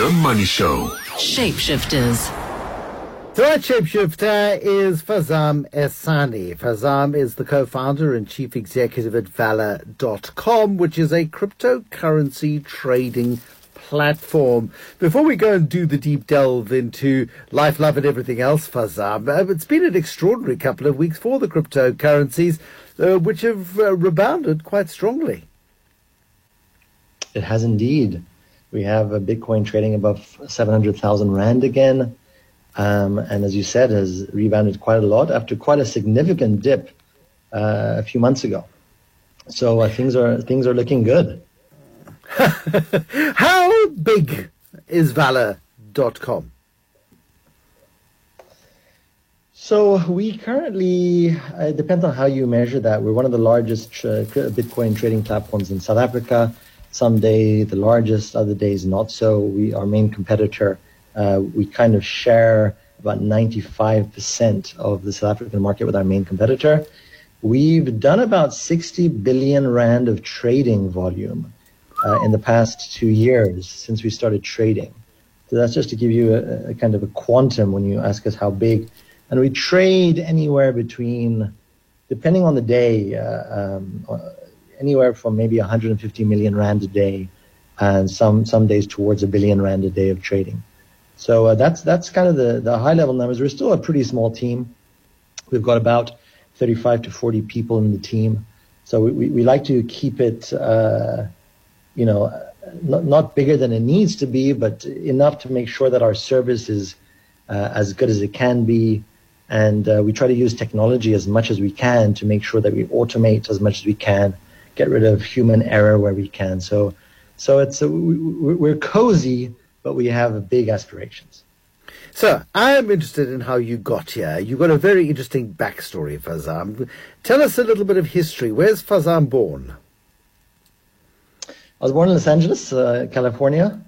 The Money Show. Shapeshifters. Third shapeshifter is Farzam Ehsani. Farzam is the co-founder and chief executive at VALR.com, which is a cryptocurrency trading platform. Before we go and do the deep delve into life, love and everything else, Farzam, it's been an extraordinary couple of weeks for the cryptocurrencies, which have rebounded quite strongly. It has indeed. We have Bitcoin trading above 700,000 Rand again. And as you said, has rebounded quite a lot after quite a significant dip a few months ago. So things are looking good. How big is VALR.com? So we currently, it depends on how you measure that. We're one of the largest Bitcoin trading platforms in South Africa. Some day the largest, other days not so. Our main competitor, we kind of share about 95% of the South African market with our main competitor. We've done about 60 billion Rand of trading volume in the past 2 years since we started trading. So that's just to give you a kind of a quantum when you ask us how big. And we trade anywhere between, depending on the day, anywhere from maybe 150 million Rand a day, and some days towards 1 billion Rand a day of trading. So that's kind of the high level numbers. We're still a pretty small team. We've got about 35 to 40 people in the team. So we like to keep it, not bigger than it needs to be, but enough to make sure that our service is as good as it can be. And we try to use technology as much as we can to make sure that we automate as much as we can, get rid of human error where we can. So we're cozy, but we have big aspirations. So I am interested in how you got here. You've got a very interesting backstory, Farzam. Tell us a little bit of history. Where's Farzam born? I was born in Los Angeles, California.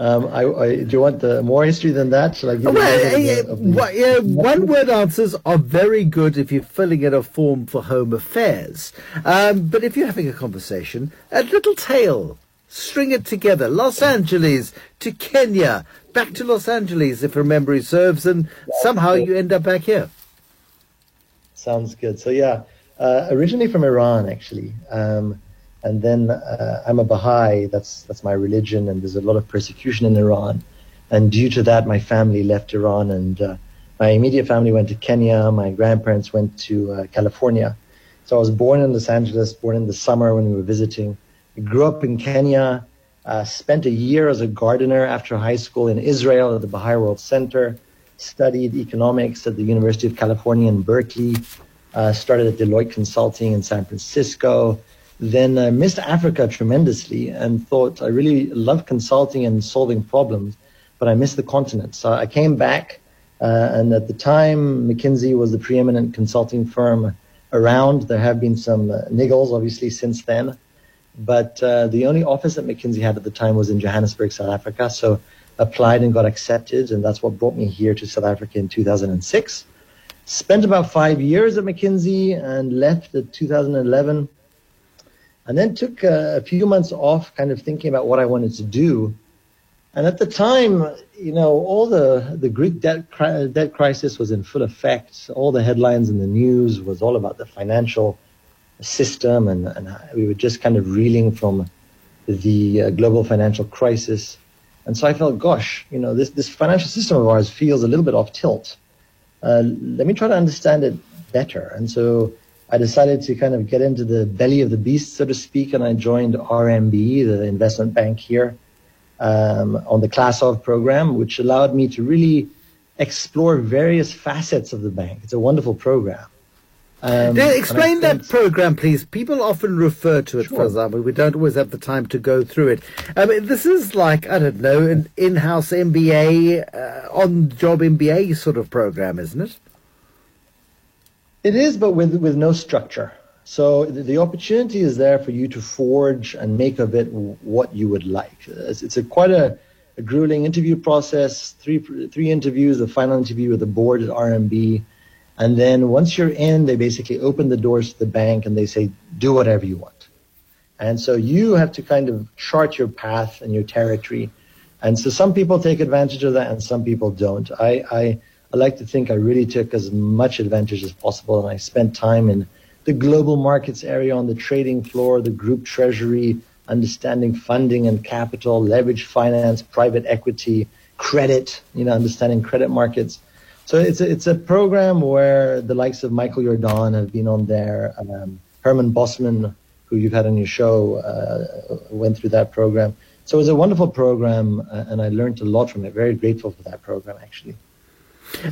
Do you want more history than that? Shall I give you one-word answers are very good if you're filling in a form for home affairs. But if you're having a conversation, a little tale, string it together. Los Angeles to Kenya, back to Los Angeles, if memory serves, and somehow you end up back here. Sounds good. So, originally from Iran, actually. And then I'm a Baha'i, that's my religion, and there's a lot of persecution in Iran. And due to that, my family left Iran, and my immediate family went to Kenya, my grandparents went to California. So I was born in Los Angeles, born in the summer when we were visiting. I grew up in Kenya, spent a year as a gardener after high school in Israel at the Baha'i World Center, studied economics at the University of California in Berkeley, started at Deloitte Consulting in San Francisco. Then I missed Africa tremendously and thought I really love consulting and solving problems, but I missed the continent. So I came back, and at the time, McKinsey was the preeminent consulting firm around. There have been some niggles, obviously, since then. But the only office that McKinsey had at the time was in Johannesburg, South Africa. So applied and got accepted, and that's what brought me here to South Africa in 2006. Spent about 5 years at McKinsey and left in 2011. And then took a few months off kind of thinking about what I wanted to do. And at the time, all the Greek debt crisis was in full effect. All the headlines in the news was all about the financial system. And we were just kind of reeling from the global financial crisis. And so I felt, gosh, this financial system of ours feels a little bit off tilt. Let me try to understand it better. And so I decided to kind of get into the belly of the beast, so to speak, and I joined RMB, the investment bank here, on the Class of program, which allowed me to really explore various facets of the bank. It's a wonderful program. Explain that program, please. People often refer to it, for example. We don't always have the time to go through it. I mean, this is like, I don't know, an in-house MBA, on-job MBA sort of program, isn't it? It is, but with no structure. So the opportunity is there for you to forge and make of it what you would like. It's quite a grueling interview process, three interviews, the final interview with the board at RMB. And then once you're in, they basically open the doors to the bank and they say, do whatever you want. And so you have to kind of chart your path and your territory. And so some people take advantage of that and some people don't. I like to think I really took as much advantage as possible. And I spent time in the global markets area on the trading floor, the group treasury, understanding funding and capital, leverage finance, private equity, credit, understanding credit markets. So it's a program where the likes of Michael Jordan have been on there. Herman Bossman, who you've had on your show, went through that program. So it was a wonderful program, and I learned a lot from it. Very grateful for that program, actually.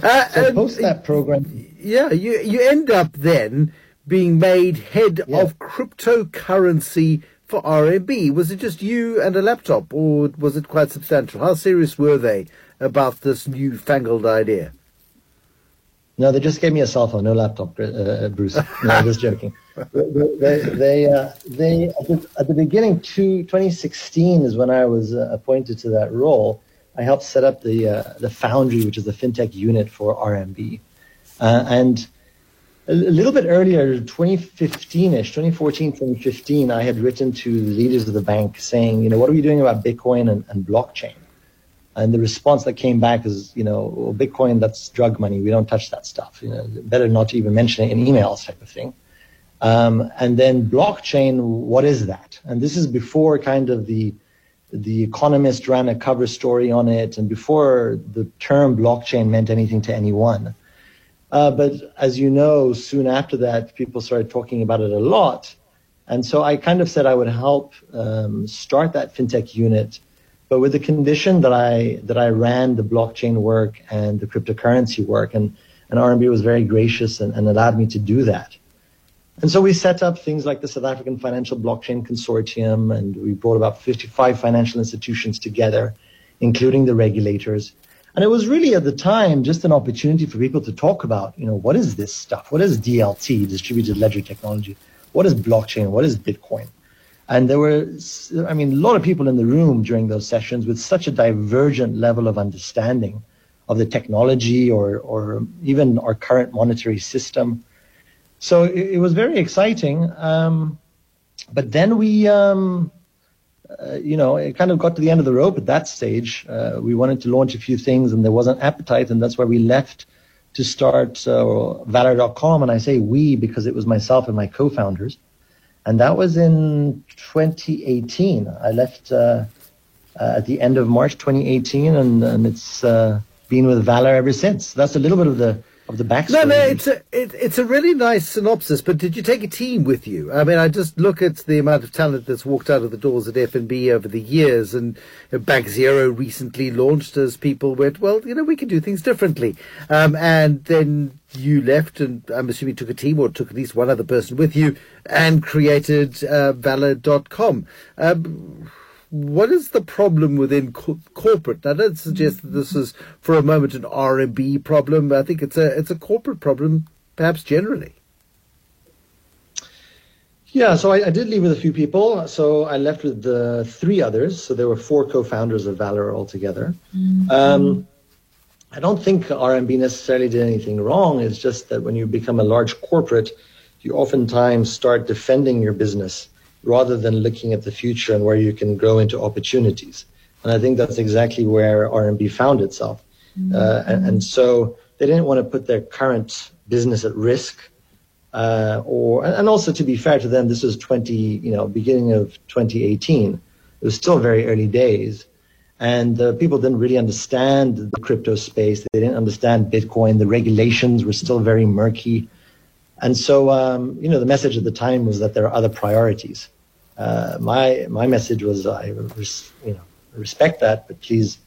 So post that program. Yeah, you end up then being made head of cryptocurrency for RMB. Was it just you and a laptop, or was it quite substantial? How serious were they about this newfangled idea? No, they just gave me a cell phone, no laptop, Bruce. No, just joking. They at the beginning, 2016 is when I was appointed to that role. I helped set up the Foundry, which is the fintech unit for RMB. And a little bit earlier, 2015, I had written to the leaders of the bank saying, what are we doing about Bitcoin and blockchain? And the response that came back is, Bitcoin, that's drug money. We don't touch that stuff. Better not to even mention it in emails type of thing. And then blockchain, what is that? And this is before kind of the Economist ran a cover story on it, and before the term blockchain meant anything to anyone. But as you know, soon after that, people started talking about it a lot. And so I kind of said I would help start that fintech unit, but with the condition that I ran the blockchain work and the cryptocurrency work, and RMB was very gracious and allowed me to do that. And so we set up things like the South African Financial Blockchain Consortium, and we brought about 55 financial institutions together, including the regulators. And it was really at the time just an opportunity for people to talk about, what is this stuff? What is DLT, distributed ledger technology? What is blockchain? What is Bitcoin? And there were, a lot of people in the room during those sessions with such a divergent level of understanding of the technology or even our current monetary system. So it was very exciting. But then we, it kind of got to the end of the rope at that stage. We wanted to launch a few things and there wasn't appetite. And that's why we left to start VALR.com. And I say we because it was myself and my co-founders. And that was in 2018. I left at the end of March 2018, and it's been with Valor ever since. That's a little bit of the backstory. No, it's a really nice synopsis. But did you take a team with you? I mean, I just look at the amount of talent that's walked out of the doors at FNB over the years, and Bank Zero recently launched as people went, we can do things differently, and then. You left, and I'm assuming took a team or took at least one other person with you, and created VALR.com. What is the problem within corporate? I don't suggest that this is for a moment an RMB problem. I think it's a corporate problem, perhaps generally. Yeah, so I did leave with a few people. So I left with the three others. So there were four co-founders of Valor altogether. Mm-hmm. I don't think RMB necessarily did anything wrong. It's just that when you become a large corporate, you oftentimes start defending your business rather than looking at the future and where you can grow into opportunities. And I think that's exactly where RMB found itself. Mm-hmm. And so they didn't want to put their current business at risk. And also, to be fair to them, this was beginning of 2018. It was still very early days. And people didn't really understand the crypto space. They didn't understand Bitcoin. The regulations were still very murky. And so, the message at the time was that there are other priorities. My message was, respect that, but please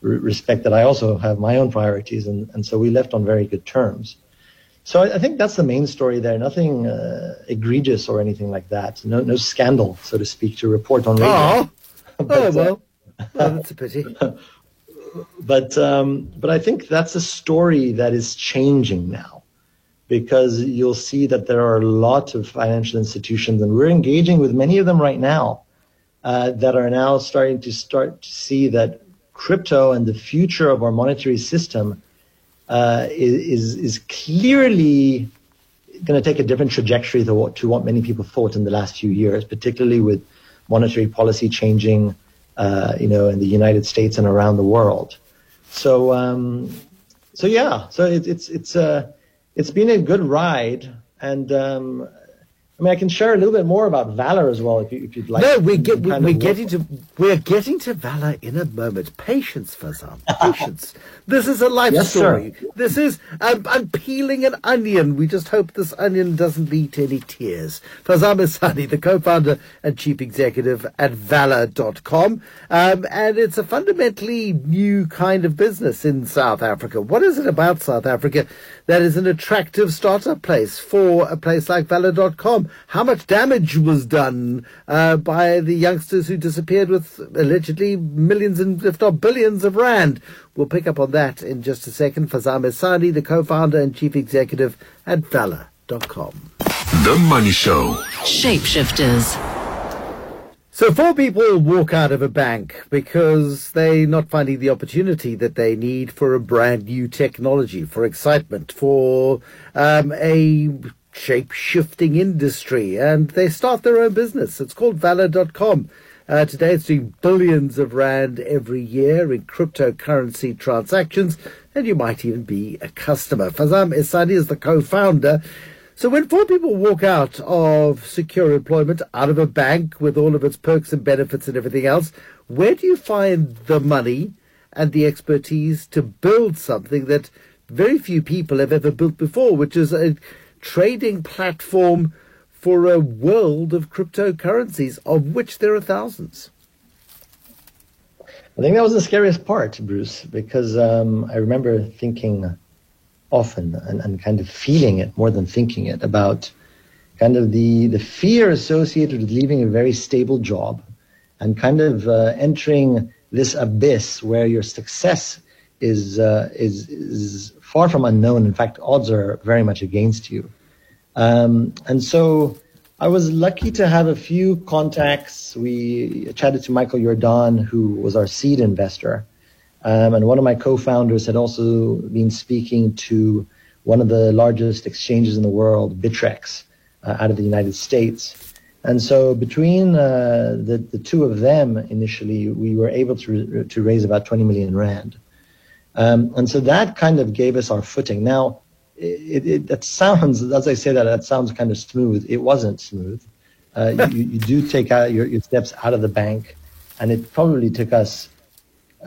respect that I also have my own priorities. And so we left on very good terms. So I think that's the main story there. Nothing egregious or anything like that. No scandal, so to speak, to report on radio. But, well. Oh, that's a pity. But I think that's a story that is changing now, because you'll see that there are a lot of financial institutions, and we're engaging with many of them right now, that are now starting to see that crypto and the future of our monetary system is clearly going to take a different trajectory to what many people thought in the last few years, particularly with monetary policy changing, in the United States and around the world. So it's been a good ride, and I can share a little bit more about Valor as well if you'd like. No, we're getting to Valor in a moment. Patience, Farzam. Patience. This is a life story. Sir. This is I'm peeling an onion. We just hope this onion doesn't lead to any tears. Farzam Ehsani, the co-founder and chief executive at VALR.com, and it's a fundamentally new kind of business in South Africa. What is it about South Africa that is an attractive startup place for a place like Valor.com? How much damage was done by the youngsters who disappeared with allegedly millions and if not billions of rand? We'll pick up on that in just a second. Farzam Ehsani, the co-founder and chief executive at Valor.com. The Money Show. Shapeshifters. So 4 people walk out of a bank because they're not finding the opportunity that they need for a brand new technology, for excitement, for a shape-shifting industry, and they start their own business. It's called Valor.com. Today it's doing billions of rand every year in cryptocurrency transactions, and you might even be a customer. Farzam Ehsani is the co-founder. So when 4 people walk out of secure employment, out of a bank with all of its perks and benefits and everything else, where do you find the money and the expertise to build something that very few people have ever built before, which is a trading platform for a world of cryptocurrencies, of which there are thousands? I think that was the scariest part, Bruce, because I remember thinking often and kind of feeling it more than thinking it about kind of the fear associated with leaving a very stable job and kind of entering this abyss where your success is far from unknown. In fact, odds are very much against you. And so I was lucky to have a few contacts. We chatted to Michael Jordan, who was our seed investor. And one of my co-founders had also been speaking to one of the largest exchanges in the world, Bittrex, out of the United States. And so between the two of them initially, we were able to raise about 20 million rand. And so that kind of gave us our footing. Now, that sounds, as I say that sounds kind of smooth. It wasn't smooth. You do take out your steps out of the bank, and it probably took us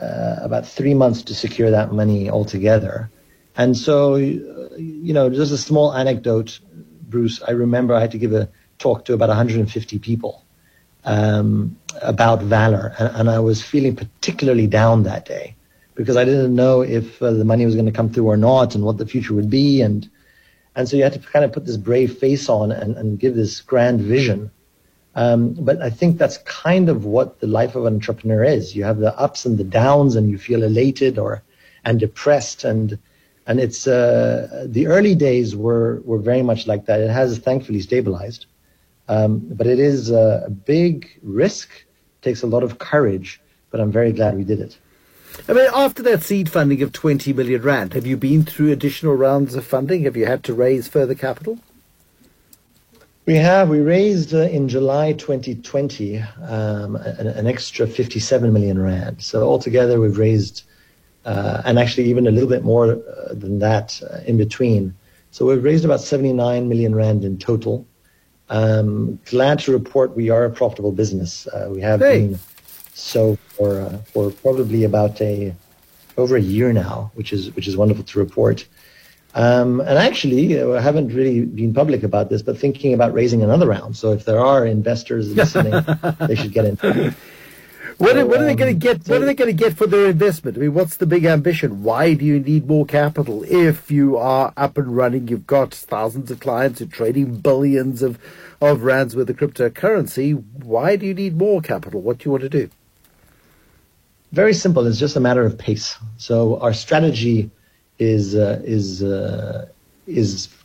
about 3 months to secure that money altogether. And so, just a small anecdote, Bruce. I remember I had to give a talk to about 150 people about Valor, and I was feeling particularly down that day, because I didn't know if the money was going to come through or not and what the future would be. And so you had to kind of put this brave face on and give this grand vision. But I think that's kind of what the life of an entrepreneur is. You have the ups and the downs, and you feel elated and depressed. And it's the early days were very much like that. It has thankfully stabilized. But it is a big risk. It takes a lot of courage, but I'm very glad we did it. I mean, after that seed funding of 20 million rand, have you been through additional rounds of funding? Have you had to raise further capital? We have. We raised in July 2020 an extra 57 million rand. So altogether, we've raised, and actually even a little bit more than that in between. So we've raised about 79 million rand in total. Glad to report we are a profitable business. We have been. So for probably about over a year now, which is wonderful to report. And actually, I haven't really been public about this, but thinking about raising another round. So if there are investors listening, they should get in. What are they going to get? What are they going to get for their investment? I mean, what's the big ambition? Why do you need more capital if you are up and running? You've got thousands of clients who are trading billions of rands with the cryptocurrency. Why do you need more capital? What do you want to do? Very simple. It's just a matter of pace. So our strategy is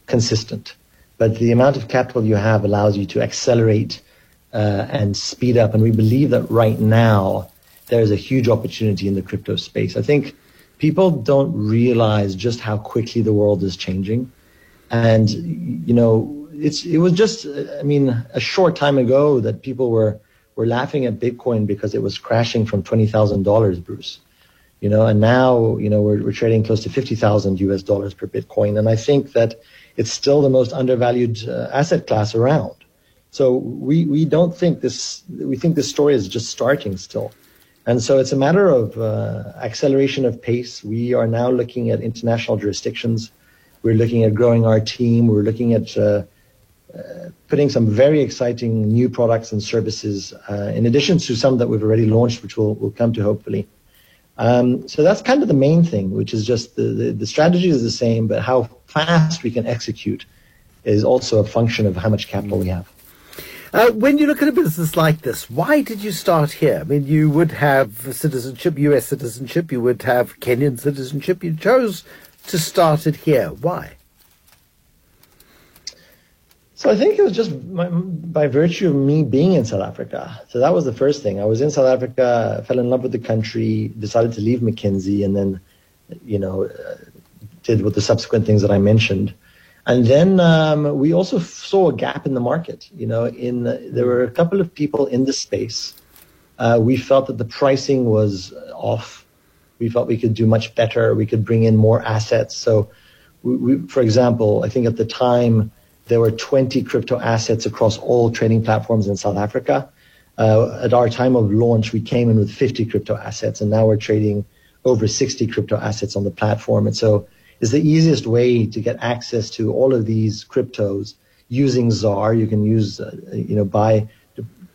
consistent, but the amount of capital you have allows you to accelerate and speed up. And we believe that right now there is a huge opportunity in the crypto space. I think people don't realize just how quickly the world is changing, And, you know, it was just, I mean, a short time ago that people were laughing at Bitcoin because it was crashing from $20,000, Bruce. You know, and now, you know, we're trading close to $50,000 per Bitcoin. And I think that it's still the most undervalued asset class around. So we don't think this, we think this story is just starting still. And so it's a matter of acceleration of pace. We are now looking at international jurisdictions. We're looking at growing our team. We're looking at putting some very exciting new products and services in addition to some that we've already launched, which will come to hopefully. So that's kind of the main thing, which is just the strategy is the same, but how fast we can execute is also a function of how much capital we have. When you look at a business like this, why did you start here? I mean, you would have citizenship, U.S. citizenship, you would have Kenyan citizenship. You chose to start it here. Why? So I think it was just by virtue of me being in South Africa. So that was the first thing. I was in South Africa, fell in love with the country, decided to leave McKinsey, and then, you know, did with the subsequent things that I mentioned. And then we also saw a gap in the market. You know, there were a couple of people in the space. We felt that the pricing was off. We felt we could do much better. We could bring in more assets. So, we, for example, I think at the time, there were 20 crypto assets across all trading platforms in South Africa. At our time of launch, we came in with 50 crypto assets, and now we're trading over 60 crypto assets on the platform. And so it's the easiest way to get access to all of these cryptos using ZAR. You can use,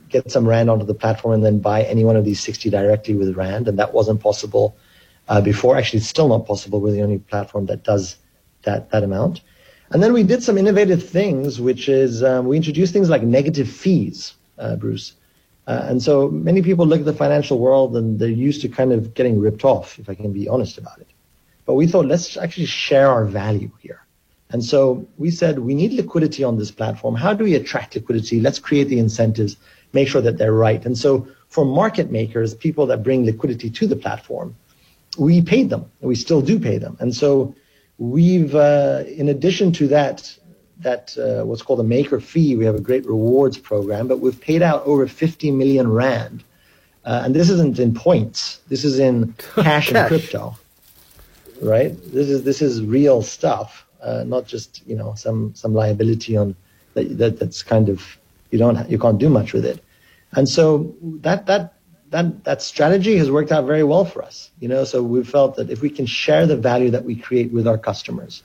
get some Rand onto the platform and then buy any one of these 60 directly with Rand. And that wasn't possible before. Actually, it's still not possible. We're the only platform that does that amount. And then we did some innovative things, which is we introduced things like negative fees, Bruce. And so many people look at the financial world and they're used to kind of getting ripped off, if I can be honest about it. But we thought, let's actually share our value here. And so we said, we need liquidity on this platform. How do we attract liquidity? Let's create the incentives, make sure that they're right. And so for market makers, people that bring liquidity to the platform, we paid them. We still do pay them. And so we've, in addition to that what's called a maker fee, we have a great rewards program, but we've paid out over 50 million Rand. And this isn't in points. This is in cash and crypto, right? This is real stuff, not just, you know, some liability on that's kind of, you can't do much with it. And so that strategy has worked out very well for us, you know. So we felt that if we can share the value that we create with our customers,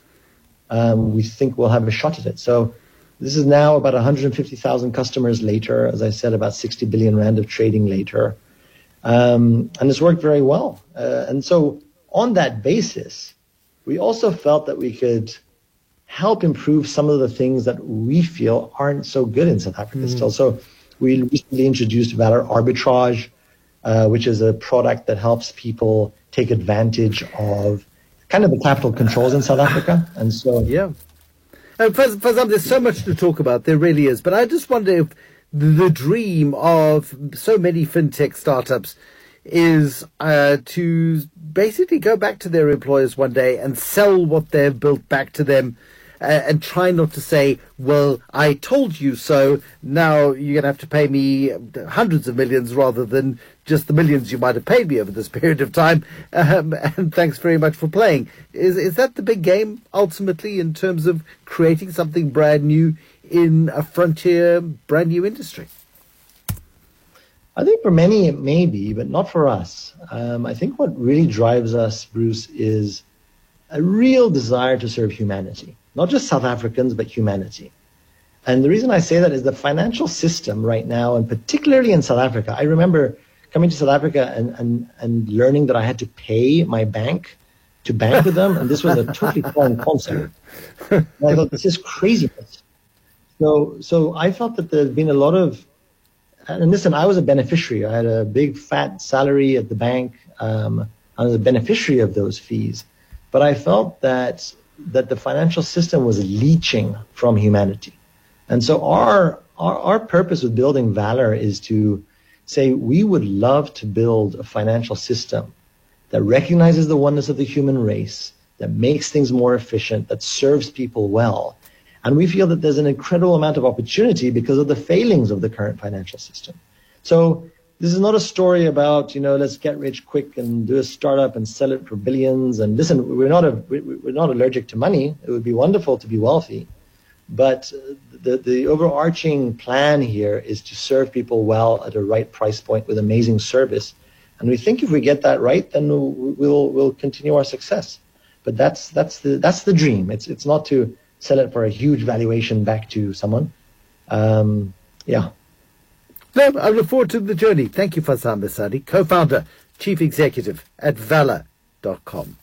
we think we'll have a shot at it. So this is now about 150,000 customers later, as I said, about 60 billion Rand of trading later. And it's worked very well. And so on that basis, we also felt that we could help improve some of the things that we feel aren't so good in South Africa still. So we recently introduced VALR arbitrage, which is a product that helps people take advantage of kind of the capital controls in South Africa. And so, yeah. And Farzam, there's so much to talk about. There really is. But I just wonder if the dream of so many fintech startups is to basically go back to their employers one day and sell what they've built back to them, and try not to say, well, I told you so, now you're going to have to pay me hundreds of millions rather than just the millions you might have paid me over this period of time. And thanks very much for playing. Is that the big game ultimately in terms of creating something brand new in a frontier, brand new industry? I think for many it may be, but not for us. I think what really drives us, Bruce, is a real desire to serve humanity. Not just South Africans, but humanity. And the reason I say that is the financial system right now, and particularly in South Africa. I remember coming to South Africa and learning that I had to pay my bank to bank with them, and this was a totally foreign concept. And I thought, this is craziness. So I felt that there's been a lot of, and listen, I was a beneficiary. I had a big fat salary at the bank. I was a beneficiary of those fees. But I felt that the financial system was leeching from humanity. And so our purpose with building VALR is to say we would love to build a financial system that recognizes the oneness of the human race, that makes things more efficient, that serves people well. And we feel that there's an incredible amount of opportunity because of the failings of the current financial system. So this is not a story about, you know, let's get rich quick and do a startup and sell it for billions. And listen, we're not allergic to money. It would be wonderful to be wealthy. But the overarching plan here is to serve people well at a right price point with amazing service. And we think if we get that right, then we'll continue our success. But that's the dream. It's not to sell it for a huge valuation back to someone. Yeah. No, I look forward to the journey. Thank you, Farzam Ehsani, co-founder, chief executive at VALR.com.